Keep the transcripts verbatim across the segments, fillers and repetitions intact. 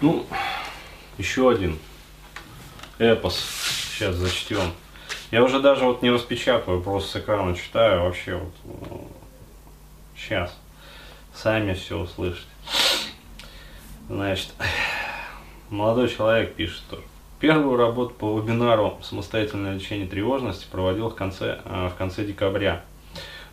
Ну, еще один эпос сейчас зачтем. Я уже даже вот не распечатываю, просто с экрана читаю, вообще вот, ну, сейчас сами все услышите. Значит, молодой человек пишет тоже. Первую работу по вебинару «Самостоятельное лечение тревожности» проводил в конце, в конце декабря.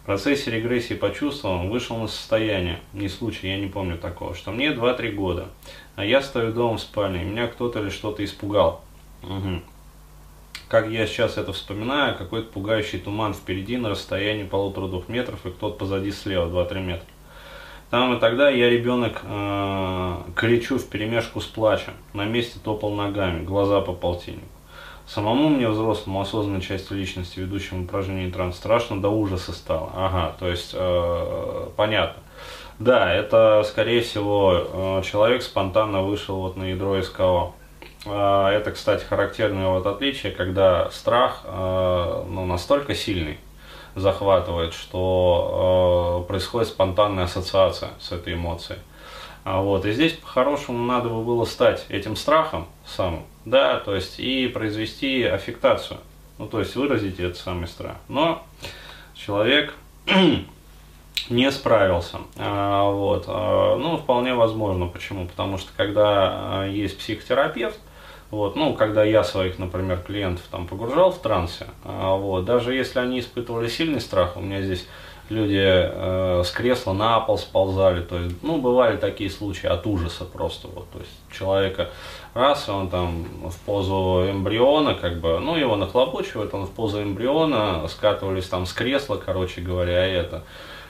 В процессе регрессии по чувствам вышел на состояние, не случай, я не помню такого, что мне два-три года, а я стою дома в спальне, и меня кто-то или что-то испугал. Угу. Как я сейчас это вспоминаю, какой-то пугающий туман впереди на расстоянии полутора-двух метров, и кто-то позади слева два-три метра. Там и тогда я, ребенок, э-э, кричу вперемешку с плачем, на месте топал ногами, глаза по полтиннику. Самому мне, взрослому, осознанной части личности, ведущему упражнение транс, страшно до ужаса стало. Ага, то есть, э-э, понятно. Да, это, скорее всего, э-э, человек спонтанно вышел вот на ядро СКО. Это, кстати, характерное вот отличие, когда страх э, ну, настолько сильный захватывает, что э, происходит спонтанная ассоциация с этой эмоцией. А вот, и здесь по-хорошему надо бы было стать этим страхом самым, да, то есть и произвести аффектацию, ну то есть выразить этот самый страх. Но человек не справился. А, вот, а, ну вполне возможно, почему? Потому что когда есть психотерапевт, вот, ну, когда я своих, например, клиентов там погружал в трансе, а, вот, даже если они испытывали сильный страх, у меня здесь люди э, с кресла на пол сползали, то есть, ну, бывали такие случаи от ужаса просто, вот, то есть, человека раз, он там в позу эмбриона, как бы, ну, его нахлобучивают, он в позу эмбриона, скатывались там с кресла, короче говоря, а это,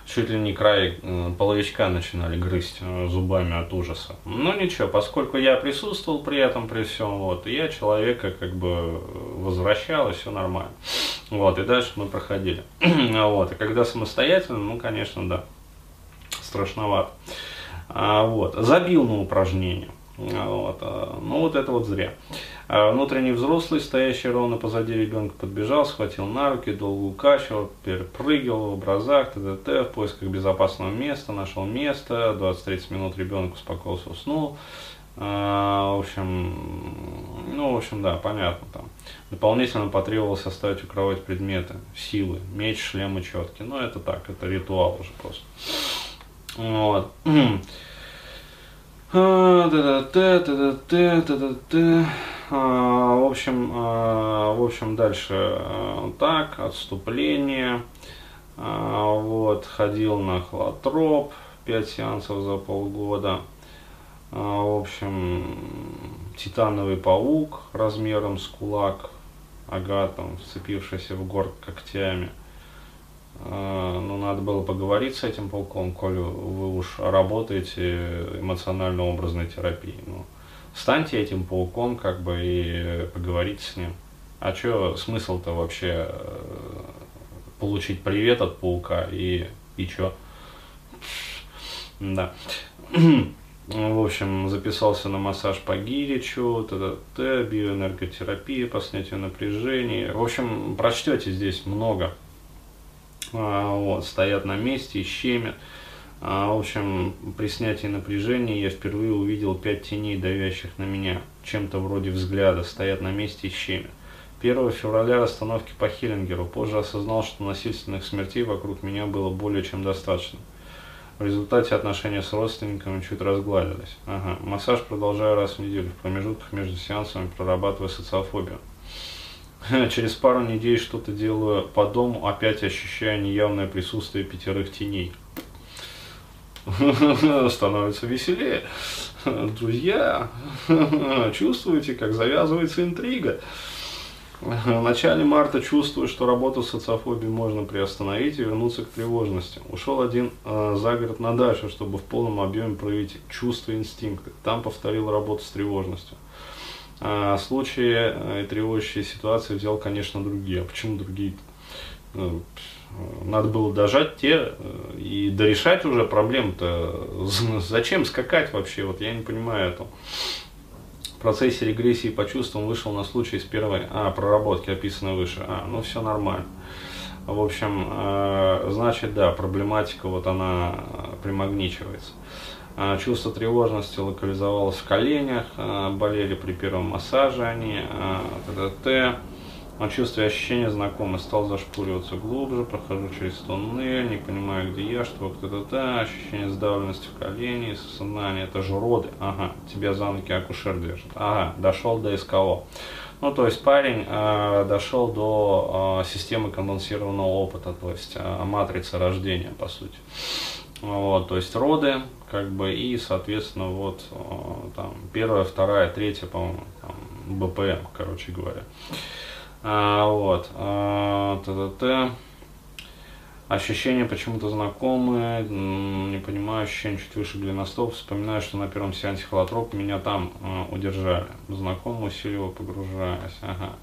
чуть ли не край половичка начинали грызть зубами от ужаса. Но ничего, поскольку я присутствовал при этом, при всем, вот, я человека как бы возвращал, и все нормально. Вот, и дальше мы проходили. Вот, и когда самостоятельно, ну, конечно, да, страшновато. А, вот, забил на упражнение. Вот, ну, вот это вот зря. Внутренний взрослый, стоящий ровно позади ребенка, подбежал, схватил на руки, долго укачивал, перепрыгивал в образах, т.д.т. В поисках безопасного места, нашел место, двадцать-тридцать минут ребенок успокоился, уснул. А, в общем, ну, в общем, да, понятно там. Дополнительно потребовалось оставить у кровати предметы, силы, меч, шлем и четки. Ну, это так, это ритуал уже просто. Вот. В общем, в общем, дальше так, отступление, вот, ходил на холотроп, пять сеансов за полгода, в общем, титановый паук размером с кулак, агатом, вцепившийся в горб когтями. Ну, надо было поговорить с этим пауком, коли вы уж работаете эмоционально-образной терапией. Ну, станьте этим пауком, как бы, и поговорите с ним. А чё смысл-то вообще получить привет от паука и, и чё? Да. В общем, записался на массаж по гиричу, т.д.т., биоэнерготерапия по снятию напряжения. В общем, прочтете здесь много. Вот, стоят на месте и щемят. В общем, при снятии напряжения я впервые увидел пять теней, давящих на меня, чем-то вроде взгляда, стоят на месте и щемят. первого февраля расстановки по Хеллингеру. Позже осознал, что насильственных смертей вокруг меня было более чем достаточно. В результате отношения с родственниками чуть разгладились. Ага. Массаж продолжаю раз в неделю, в промежутках между сеансами прорабатываю социофобию. Через пару недель что-то делаю по дому, опять ощущаю неявное присутствие пятерых теней. Становится веселее. Друзья, чувствуете, как завязывается интрига? В начале марта чувствую, что работу с социофобией можно приостановить и вернуться к тревожности. Ушел один э, за город на дачу, чтобы в полном объеме проявить чувства и инстинкты. Там повторил работу с тревожностью. Случаи и тревожащие ситуации взял, конечно, другие. А почему другие-то? Надо было дожать те и дорешать уже проблему-то. Зачем скакать вообще? Вот я не понимаю этого. В процессе регрессии по чувствам вышел на случай с первой а, проработки, описанной выше. А, ну все нормально. В общем, значит, да, проблематика вот она примагничивается. Чувство тревожности локализовалось в коленях, болели при первом массаже они, ТТ. Чувство и ощущение знакомы, стал зашпуриваться глубже, прохожу через туннель, не понимаю, где я, что, ТТ. Ощущение сдавленности в колене и сознание, это же роды, ага, тебя за ноги акушер держит, ага, дошел до СКО. Ну, то есть парень э, дошел до э, системы конденсированного опыта, то есть э, матрицы рождения, по сути. Вот, то есть роды, как бы, и, соответственно, вот, э, там, первая, вторая, третья, по-моему, БПМ, короче говоря. А, вот, э, ТТТ. Ощущения почему-то знакомые, не понимаю, ощущение чуть выше голеностоп. Вспоминаю, что на первом сеансе холотроп меня там э, удержали. Знакомо, усиливаю, погружаюсь. Ага.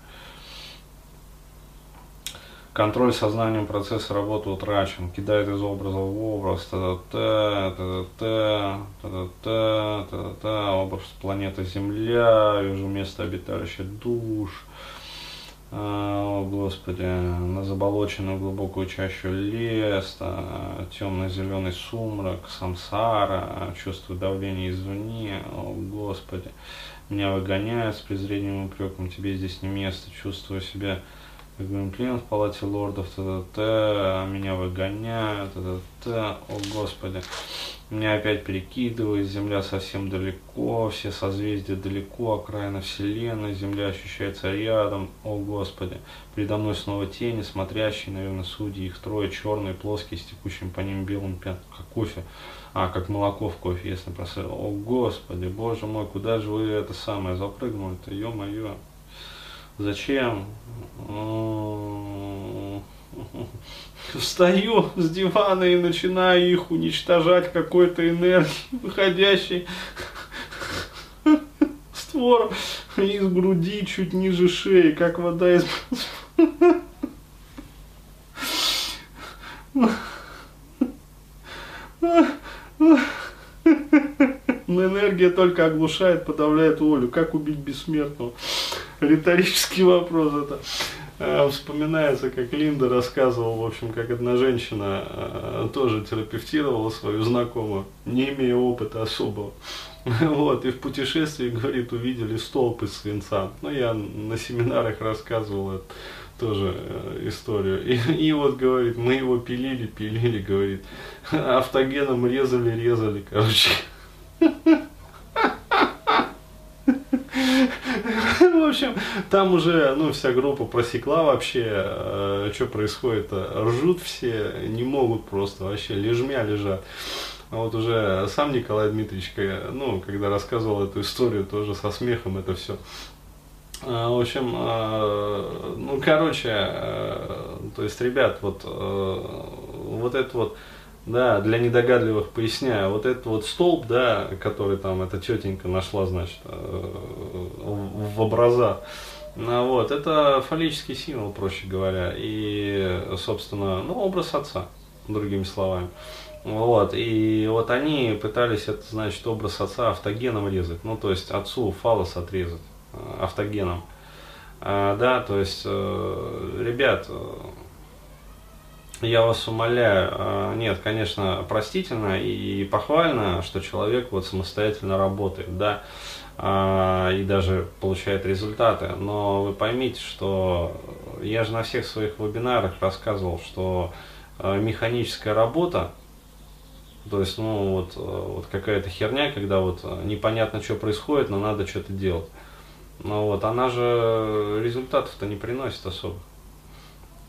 Контроль сознанием процесса работы утрачен. Кидает из образа в образ. Та-та-та, та-та-та, та-та-та, та-та-та. Образ планеты Земля. Вижу место обиталища душ. О, Господи, на заболоченную глубокую чащу лес, темно-зеленый сумрак, самсара, чувство давления извне, о, Господи, меня выгоняют с презрением и упреком, тебе здесь не место, чувствую себя как гвинплин в палате лордов, т-т-т, меня выгоняют, т-т-т, о, Господи. Меня опять перекидывает, Земля совсем далеко, все созвездия далеко, окраина Вселенной, Земля ощущается рядом, о Господи. Передо мной снова тени, смотрящие, наверное, судьи, их трое, черные, плоские, с текущим по ним белым пятном, как кофе, а, как молоко в кофе, если просыпать. О Господи, Боже мой, куда же вы это самое запрыгнули-то, ё-моё, зачем? Встаю с дивана и начинаю их уничтожать какой-то энергией, выходящей створ из груди чуть ниже шеи, как вода из... Но энергия только оглушает, подавляет волю. Как убить бессмертного? Риторический вопрос это. Вспоминается, как Линда рассказывала, в общем, как одна женщина тоже терапевтировала свою знакомую, не имея опыта особого. Вот, и в путешествии, говорит, увидели столб из свинца. Ну, я на семинарах рассказывал эту тоже историю. И, и вот, говорит, мы его пилили, пилили, говорит, автогеном резали, резали, короче. В общем, там уже, ну, вся группа просекла вообще, э, что происходит-то. Ржут все, не могут просто, вообще лежмя лежат. А вот уже сам Николай Дмитриевич, ну, когда рассказывал эту историю, тоже со смехом это все. Э, в общем, э, ну, короче, э, то есть, ребят, вот, э, вот это вот, да, для недогадливых поясняю, вот этот вот столб, да, который там эта тетенька нашла, значит, в образа, вот, это фаллический символ, проще говоря, и, собственно, ну, образ отца, другими словами. Вот, и вот они пытались, это, значит, образ отца автогеном резать, ну, то есть отцу фаллос отрезать автогеном, да, то есть, ребят... Я вас умоляю, нет, конечно, простительно и похвально, что человек вот самостоятельно работает, да, и даже получает результаты, но вы поймите, что я же на всех своих вебинарах рассказывал, что механическая работа, то есть, ну, вот, вот какая-то херня, когда вот непонятно, что происходит, но надо что-то делать, ну, вот, она же результатов-то не приносит особо.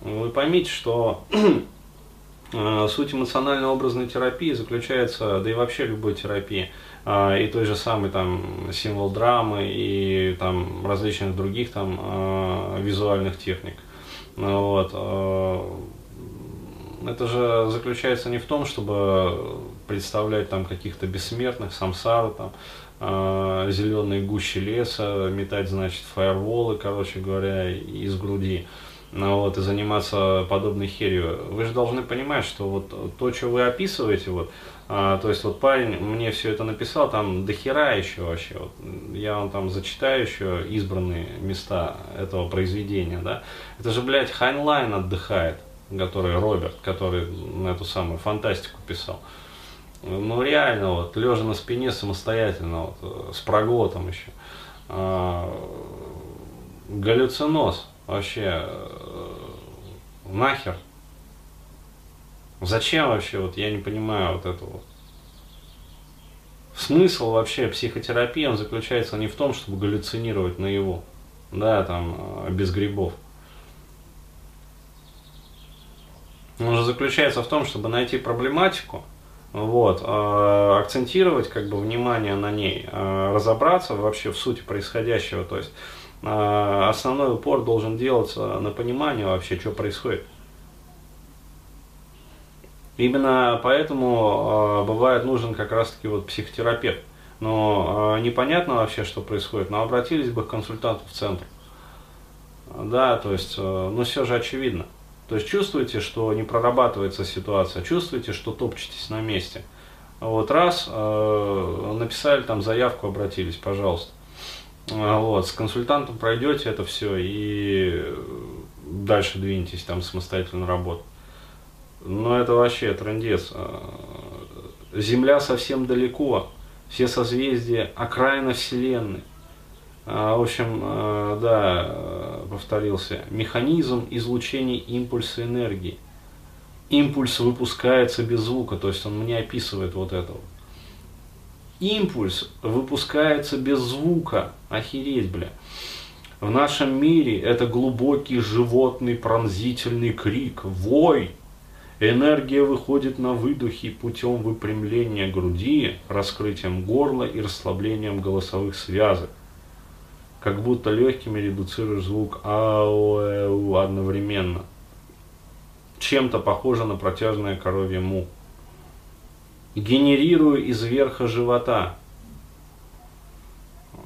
Вы поймите, что суть эмоционально-образной терапии заключается, да и вообще любой терапии, и той же самой там символ драмы и там различных других там визуальных техник. Вот. Это же заключается не в том, чтобы представлять там каких-то бессмертных, самсару там, зеленые гущи леса, метать, значит, фаерволы, короче говоря, из груди. Ну, вот, и заниматься подобной херью. Вы же должны понимать, что вот то, что вы описываете, вот, а, то есть вот парень мне все это написал, там дохера еще вообще. Вот, я вам там зачитаю еще избранные места этого произведения, да. Это же, блядь, Хайнлайн отдыхает, который Роберт, который на эту самую фантастику писал. Ну реально, вот, лежа на спине самостоятельно, вот, с проглотом еще. А, галлюциноз вообще, нахер. Зачем вообще, вот я не понимаю вот этого. Смысл вообще психотерапии, он заключается не в том, чтобы галлюцинировать наяву, да, там, без грибов. Он же заключается в том, чтобы найти проблематику, вот, э, акцентировать как бы внимание на ней, э, разобраться вообще в сути происходящего, то есть э, основной упор должен делаться на понимание вообще, что происходит. Именно поэтому э, бывает нужен как раз-таки вот психотерапевт. Но э, непонятно вообще, что происходит, но обратились бы к консультанту в центр. Да, то есть, э, ну все же очевидно. То есть чувствуете, что не прорабатывается ситуация, чувствуете, что топчетесь на месте. Вот раз, э, написали там заявку, обратились, пожалуйста. Вот, с консультантом пройдете это все и дальше двинетесь там самостоятельно работать. Ну это вообще трындец. Земля совсем далеко, все созвездия, окраина Вселенной. В общем, да, повторился. Механизм излучения импульса энергии. Импульс выпускается без звука, то есть он мне описывает вот этого. Импульс выпускается без звука. Охереть, бля. В нашем мире это глубокий животный пронзительный крик. Вой! Энергия выходит на выдохе путем выпрямления груди, раскрытием горла и расслаблением голосовых связок. Как будто легкими редуцируешь звук ау, эу одновременно. Чем-то похоже на протяжное коровье му. Генерирую из верха живота.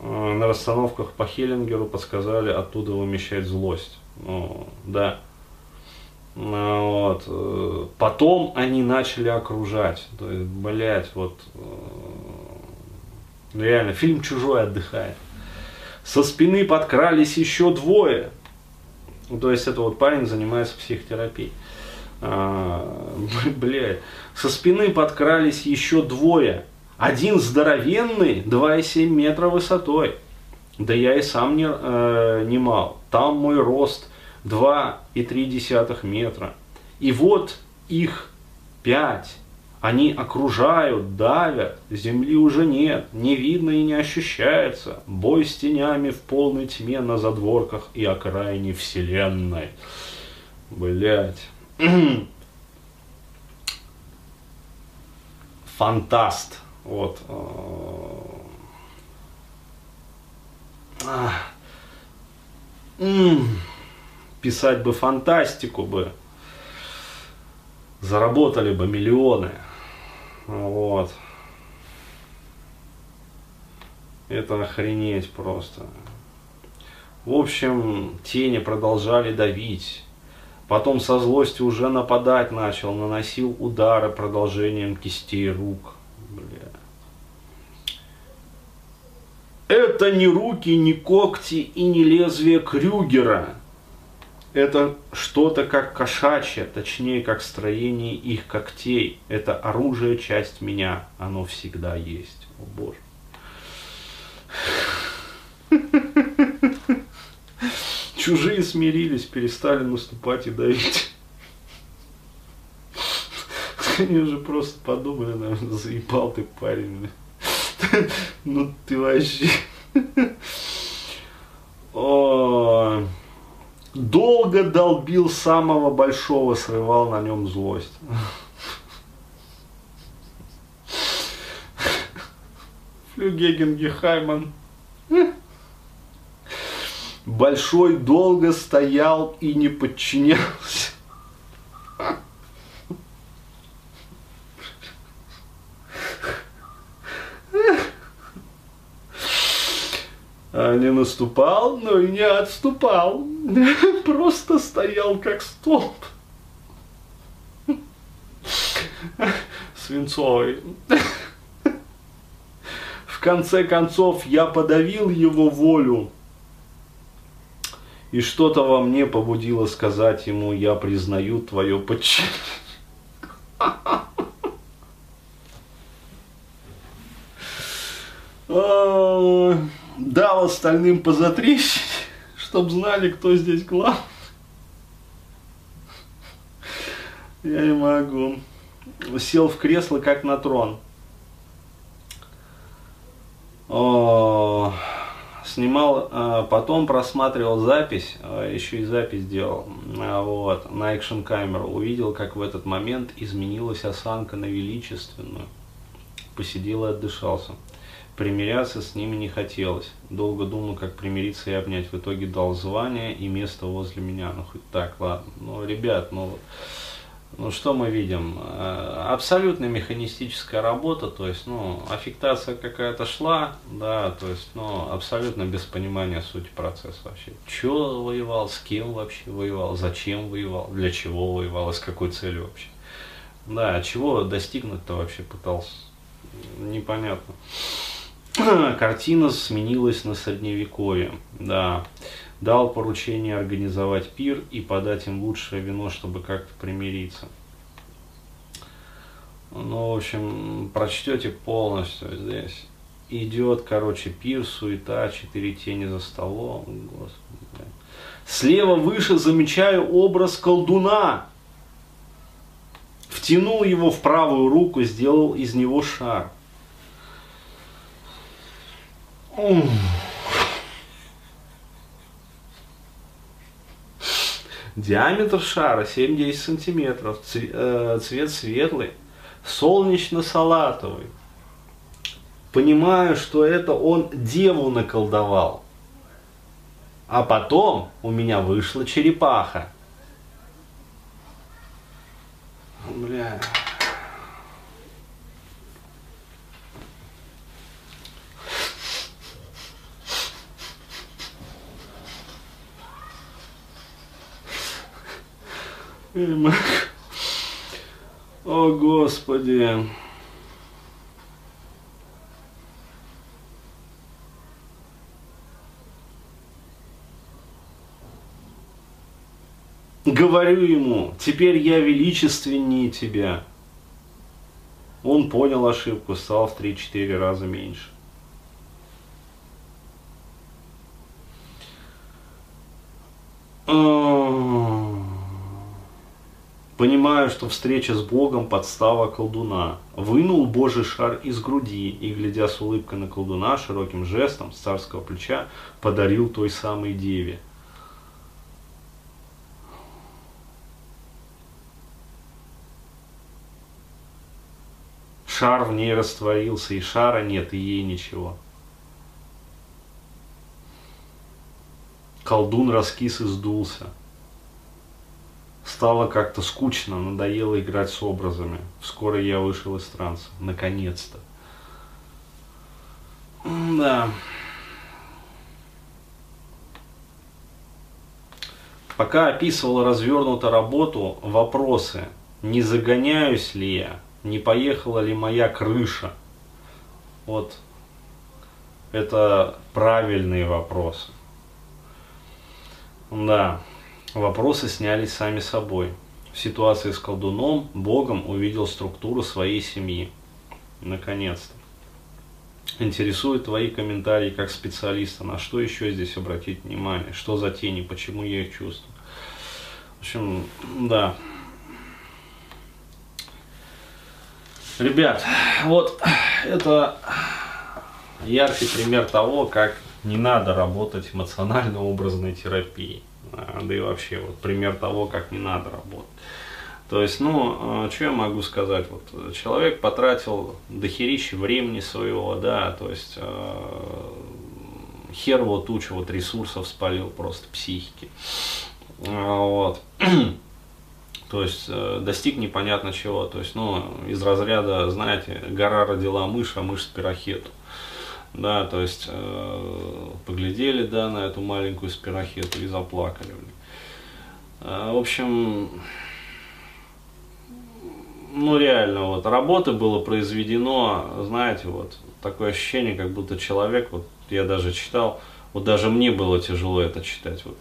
На расстановках по Хеллингеру подсказали оттуда вымещать злость. Ну, да. Вот. Потом они начали окружать. То есть, блять, вот реально, фильм «Чужой» отдыхает. Со спины подкрались еще двое. То есть это вот парень занимается психотерапией. А, блять. Со спины подкрались еще двое. Один здоровенный, два и семь метра высотой. Да я и сам не, э, не мал. Там мой рост два и три десятых метра. И вот их пять. Они окружают, давят. Земли уже нет, не видно и не ощущается. Бой с тенями в полной тьме на задворках и окраине Вселенной. Блять. Фантаст. Вот. Писать бы фантастику бы, заработали бы миллионы. Вот. Это охренеть просто. В общем, тени продолжали давить. Потом со злостью уже нападать начал, наносил удары продолжением кистей рук. Бля. Это не руки, не когти и не лезвие Крюгера. Это что-то как кошачье, точнее, как строение их когтей. Это оружие, часть меня. Оно всегда есть. О, боже. Чужие смирились, перестали наступать и давить. Они уже просто подумали, наверное, заебал ты, парень. Ну ты вообще... О... Долго долбил самого большого, срывал на нем злость. Флюгегенхайман. Большой долго стоял и не подчинялся. Не наступал, но и не отступал. Просто стоял как столб. Свинцовый. В конце концов я подавил его волю. И что-то во мне побудило сказать ему: я признаю твое подчинение. дал остальным позатрещить, чтобы знали, кто здесь главный. Я не могу. Сел в кресло, как на трон. О, снимал, а потом просматривал запись, а еще и запись делал, а вот, на экшн-камеру. Увидел, как в этот момент изменилась осанка на величественную. Посидел и отдышался. Примиряться с ними не хотелось. Долго думал, как примириться и обнять. В итоге дал звание и место возле меня. Ну, хоть так, ладно. Ну, ребят, ну вот. Ну, что мы видим? Абсолютно механистическая работа, то есть, ну, аффектация какая-то шла, да, то есть, ну, абсолютно без понимания сути процесса вообще. Чё воевал, с кем вообще воевал, зачем воевал, для чего воевал, и с какой целью вообще. Да, а чего достигнуть-то вообще пытался, непонятно. Картина сменилась на средневековье, да. Дал поручение организовать пир и подать им лучшее вино, чтобы как-то примириться. Ну, в общем, прочтете полностью здесь. Идет, короче, пир, суета, четыре тени за столом. Господи. Слева выше замечаю образ колдуна. Втянул его в правую руку, сделал из него шар. Ух. Диаметр шара семь-десять сантиметров, цвет светлый, солнечно-салатовый. Понимаю, что это он деву наколдовал. А потом у меня вышла черепаха. Бля. О, Господи. Говорю ему, теперь я величественнее тебя. Он понял ошибку, стал в три-четыре раза меньше. Понимаю, что встреча с Богом – подстава колдуна. Вынул Божий шар из груди и, глядя с улыбкой на колдуна, широким жестом с царского плеча подарил той самой деве. Шар в ней растворился, и шара нет, и ей ничего. Колдун раскис и сдулся. Стало как-то скучно, надоело играть с образами. Вскоре я вышел из транса. Наконец-то. Да. Пока описывал развернутую работу, вопросы. Не загоняюсь ли я? Не поехала ли моя крыша? Вот. Это правильные вопросы. Да. Вопросы снялись сами собой. В ситуации с колдуном Богом увидел структуру своей семьи. Наконец-то. Интересуют твои комментарии как специалиста. На что еще здесь обратить внимание? Что за тени? Почему я их чувствую? В общем, да. Ребят, вот это яркий пример того, как не надо работать эмоционально-образной терапией. Да и вообще, вот пример того, как не надо работать. То есть, ну, что я могу сказать? Вот, человек потратил дохерища времени своего, да, то есть, э, хер вот тучу вот ресурсов спалил просто психики. Вот. То есть, э, достиг непонятно чего. То есть, ну, из разряда, знаете, гора родила мышь, а мышь спирохету. Да, то есть, э, поглядели, да, на эту маленькую спирохету и заплакали. Э, в общем, ну реально, вот, работы было произведено, знаете, вот, такое ощущение, как будто человек, вот, я даже читал, вот даже мне было тяжело это читать, вот,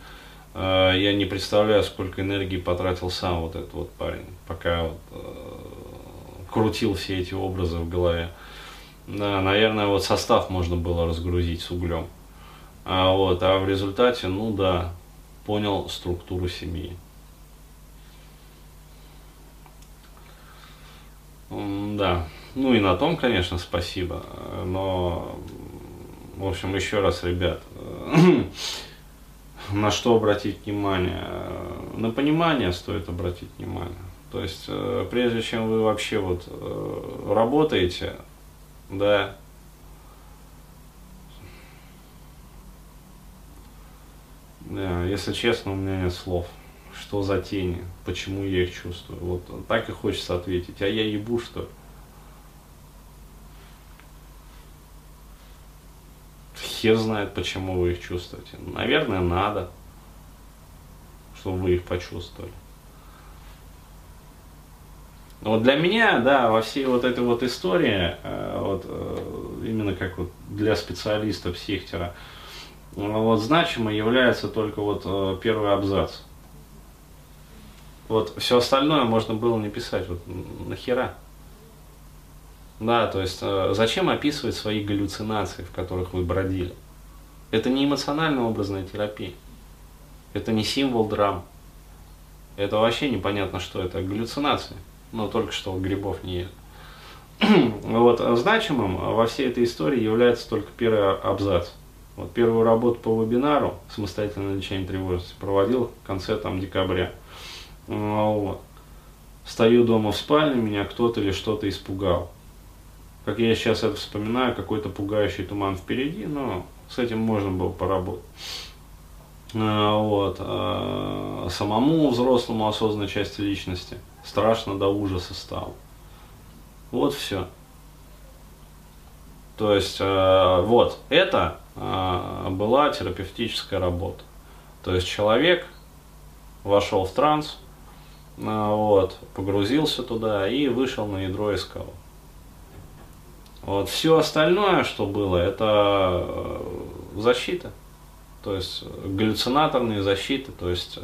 э, я не представляю, сколько энергии потратил сам вот этот вот парень, пока вот, э, крутил все эти образы в голове. Да, наверное, вот состав можно было разгрузить с углем. А, вот, а в результате, ну да, понял структуру семьи. Да, ну и на том, конечно, спасибо, но, в общем, еще раз, ребят, на что обратить внимание? На понимание стоит обратить внимание. То есть, прежде чем вы вообще вот работаете, да, да, если честно, у меня нет слов. Что за тени? Почему я их чувствую? Вот так и хочется ответить. А я ебу, что ли? Хер знает, почему вы их чувствуете. Наверное, надо, чтобы вы их почувствовали. Вот для меня, да, во всей вот этой вот истории, вот, именно как вот для специалиста, психиатра, вот значимо является только вот первый абзац. Вот все остальное можно было не писать, вот нахера. Да, то есть э, зачем описывать свои галлюцинации, в которых вы бродили? Это не эмоционально-образная терапия. Это не символ драм. Это вообще непонятно, что это. Галлюцинации. Но только что грибов не ели. Вот значимым во всей этой истории является только первый абзац. Вот первую работу по вебинару «Самостоятельное лечение тревожности» проводил в конце там, декабря. Вот. Стою дома в спальне, меня кто-то или что-то испугал. Как я сейчас это вспоминаю, какой-то пугающий туман впереди, но с этим можно было поработать. Вот. Самому взрослому осознанной части личности страшно до ужаса стало. Вот все. То есть, вот это была терапевтическая работа. То есть, человек вошел в транс, вот, погрузился туда и вышел на ядро СКО. Вот, все остальное, что было, это защита, то есть галлюцинаторные защиты, то есть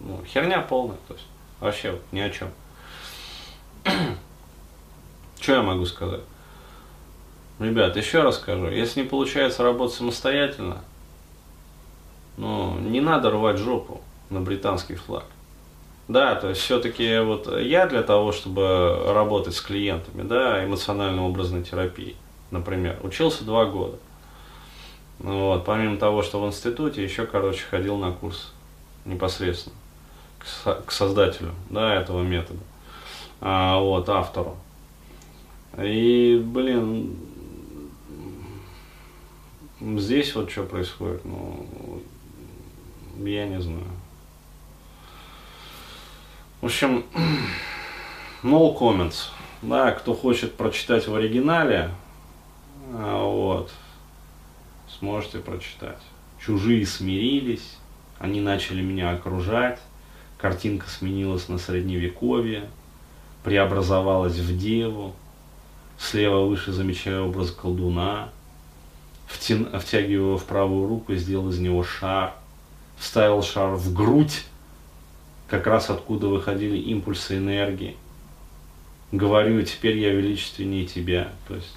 ну, херня полная, то есть вообще вот ни о чем. Что я могу сказать? Ребят, еще раз скажу, если не получается работать самостоятельно, ну, не надо рвать жопу на британский флаг. Да, то есть все-таки вот я для того, чтобы работать с клиентами, да, эмоционально-образной терапии, например, учился два года. Вот, помимо того, что в институте, еще, короче, ходил на курс непосредственно к, со к создателю, да, этого метода, а, вот, автору. И, блин, здесь вот что происходит, ну, я не знаю. В общем, no comments, да, кто хочет прочитать в оригинале, вот, сможете прочитать. Чужие смирились, они начали меня окружать, картинка сменилась на средневековье, преобразовалась в деву, слева выше замечаю образ колдуна, втягиваю его в правую руку, сделал из него шар, вставил шар в грудь, как раз откуда выходили импульсы энергии. Говорю, теперь я величественнее тебя. То есть...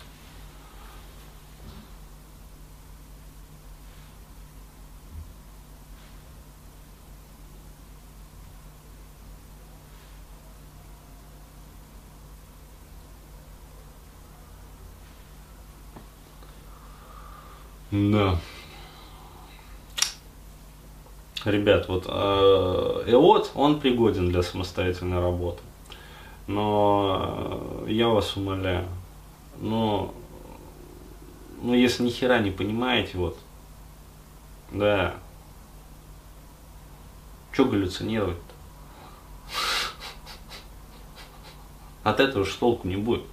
Да. Ребят, вот ЭОТ, он пригоден для самостоятельной работы, но я вас умоляю, но, ну, если ни хера не понимаете, вот, да, что галлюцинировать-то? От этого же толку не будет.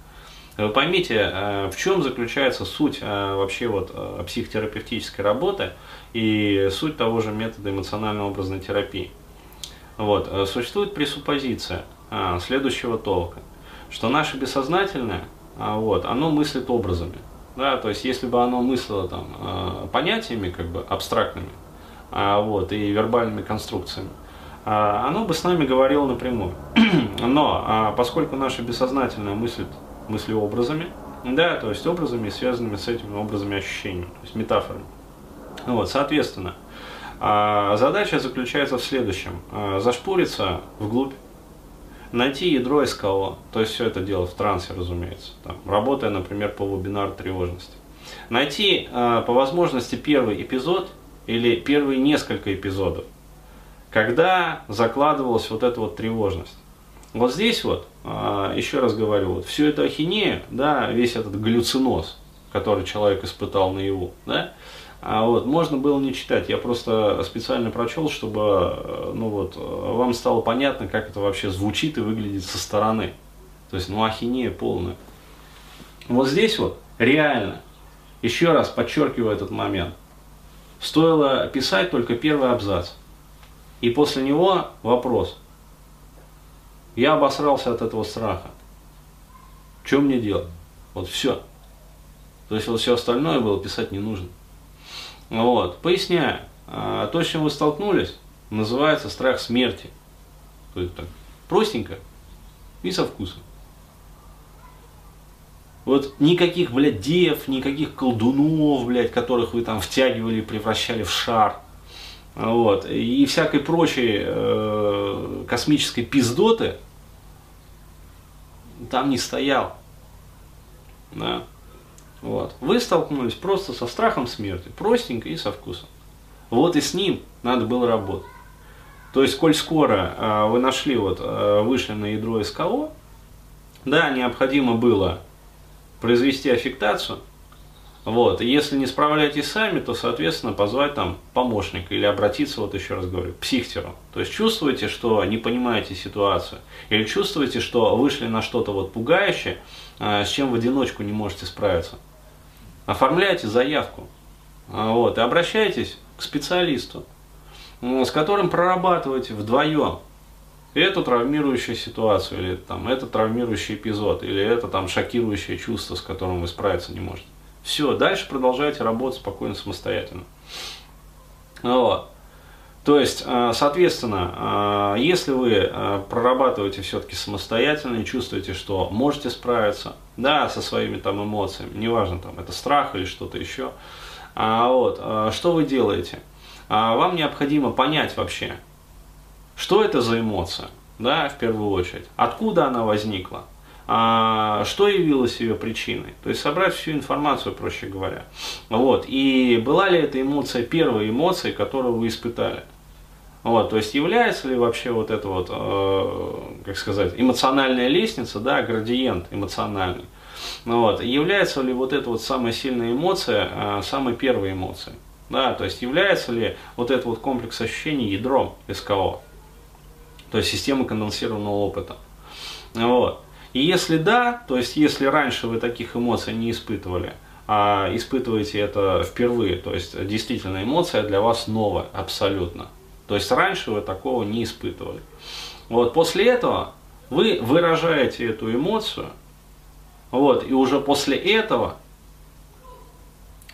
Вы поймите, в чем заключается суть вообще вот психотерапевтической работы и суть того же метода эмоционально-образной терапии. Вот. Существует пресуппозиция следующего толка, что наше бессознательное, вот, оно мыслит образами. Да? То есть, если бы оно мыслило там, понятиями как бы, абстрактными, вот, и вербальными конструкциями, оно бы с нами говорило напрямую. Но поскольку наше бессознательное мыслит мыслеобразами, Да, то есть образами, связанными с этими образами ощущений, то есть метафорами. Вот, соответственно, задача заключается в следующем. Зашпуриться вглубь, найти ядро СКО, то есть все это дело в трансе, разумеется, там, работая, например, по вебинару тревожности. Найти по возможности первый эпизод или первые несколько эпизодов, когда закладывалась вот эта вот тревожность. Вот здесь вот, еще раз говорю, вот всю эту ахинею, да, весь этот галлюциноз, который человек испытал наяву, да, вот, можно было не читать. Я просто специально прочел, чтобы ну вот, вам стало понятно, как это вообще звучит и выглядит со стороны. То есть, ну, ахинея полная. Вот здесь вот реально, еще раз подчеркиваю этот момент, стоило писать только первый абзац. И после него вопрос. Я обосрался от этого страха. Что мне делать? Вот все. То есть вот все остальное было писать не нужно. Вот. Поясняю. То, с чем вы столкнулись, называется страх смерти. То есть так простенько и со вкусом. Вот никаких, блядь, дев, никаких колдунов, блядь, которых вы там втягивали и превращали в шар. Вот. И всякой прочей э, космической пиздоты там не стоял. Да. Вот. Вы столкнулись просто со страхом смерти, простенько и со вкусом. Вот и с ним надо было работать. То есть, коль скоро э, вы нашли, вот, э, вышли на ядро СКО, да, необходимо было произвести аффектацию. Вот. Если не справляетесь сами, то, соответственно, позвать там помощника или обратиться, вот еще раз говорю, к психтеру. То есть чувствуете, что не понимаете ситуацию, или чувствуете, что вышли на что-то вот пугающее, с чем в одиночку не можете справиться. Оформляйте заявку, вот, и обращайтесь к специалисту, с которым прорабатываете вдвоем эту травмирующую ситуацию, или там, этот травмирующий эпизод, или это там шокирующее чувство, с которым вы справиться не можете. Все, дальше продолжайте работать спокойно, самостоятельно. Вот. То есть, соответственно, если вы прорабатываете все-таки самостоятельно и чувствуете, что можете справиться, да, со своими там эмоциями, неважно, там, это страх или что-то еще, вот, что вы делаете? Вам необходимо понять вообще, что это за эмоция, да, в первую очередь, откуда она возникла, что явилось ее причиной. То есть собрать всю информацию, проще говоря. Вот. И была ли эта эмоция первой эмоцией, которую вы испытали? Вот. То есть является ли вообще вот эта вот, э, как сказать, эмоциональная лестница, да, градиент эмоциональный. Вот. Является ли вот эта вот самая сильная эмоция э, самой первой эмоцией? Да? То есть является ли вот этот вот комплекс ощущений ядром СКО? То есть система конденсированного опыта. Вот. И если да, то есть если раньше вы таких эмоций не испытывали, а испытываете это впервые, то есть действительно эмоция для вас новая абсолютно. То есть раньше вы такого не испытывали. Вот, после этого вы выражаете эту эмоцию, вот, и уже после этого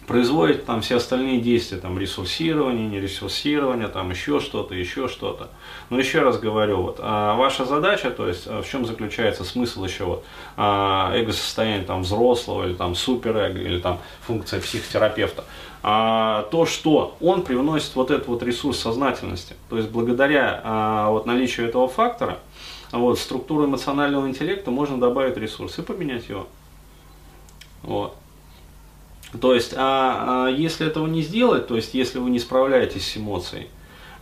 производите там все остальные действия, там ресурсирование, не ресурсирование, там еще что-то, еще что-то. Но еще раз говорю, вот, а ваша задача, то есть в чем заключается смысл еще вот, а, эго-состояния там взрослого или там суперэго, или там функция психотерапевта, а, то, что он привносит вот этот вот ресурс сознательности. То есть благодаря а, вот, наличию этого фактора, вот, в структуру эмоционального интеллекта можно добавить ресурс и поменять его. Вот. То есть, а, а если этого не сделать, то есть, если вы не справляетесь с эмоцией,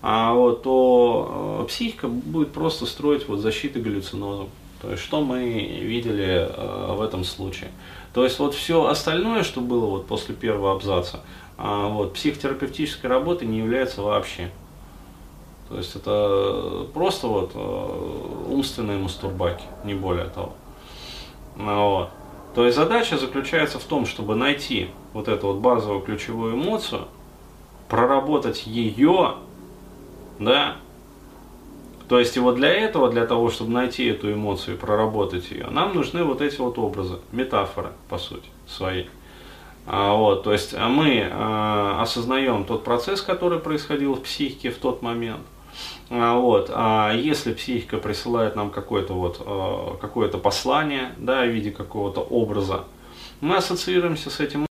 а, вот, то а, психика будет просто строить вот, защиты галлюцинозом. То есть, что мы видели а, в этом случае. То есть, вот все остальное, что было вот, после первого абзаца, а, вот, психотерапевтической работы не является вообще. То есть, это просто вот, умственные мастурбаки, не более того. Вот. То есть задача заключается в том, чтобы найти вот эту вот базовую ключевую эмоцию, проработать ее, да, то есть и вот для этого, для того, чтобы найти эту эмоцию и проработать ее, нам нужны вот эти вот образы, метафоры, по сути, свои. А, вот, то есть мы а, осознаем тот процесс, который происходил в психике в тот момент. Вот. А если психика присылает нам какое-то вот, какое-то послание, да, в виде какого-то образа, мы ассоциируемся с этим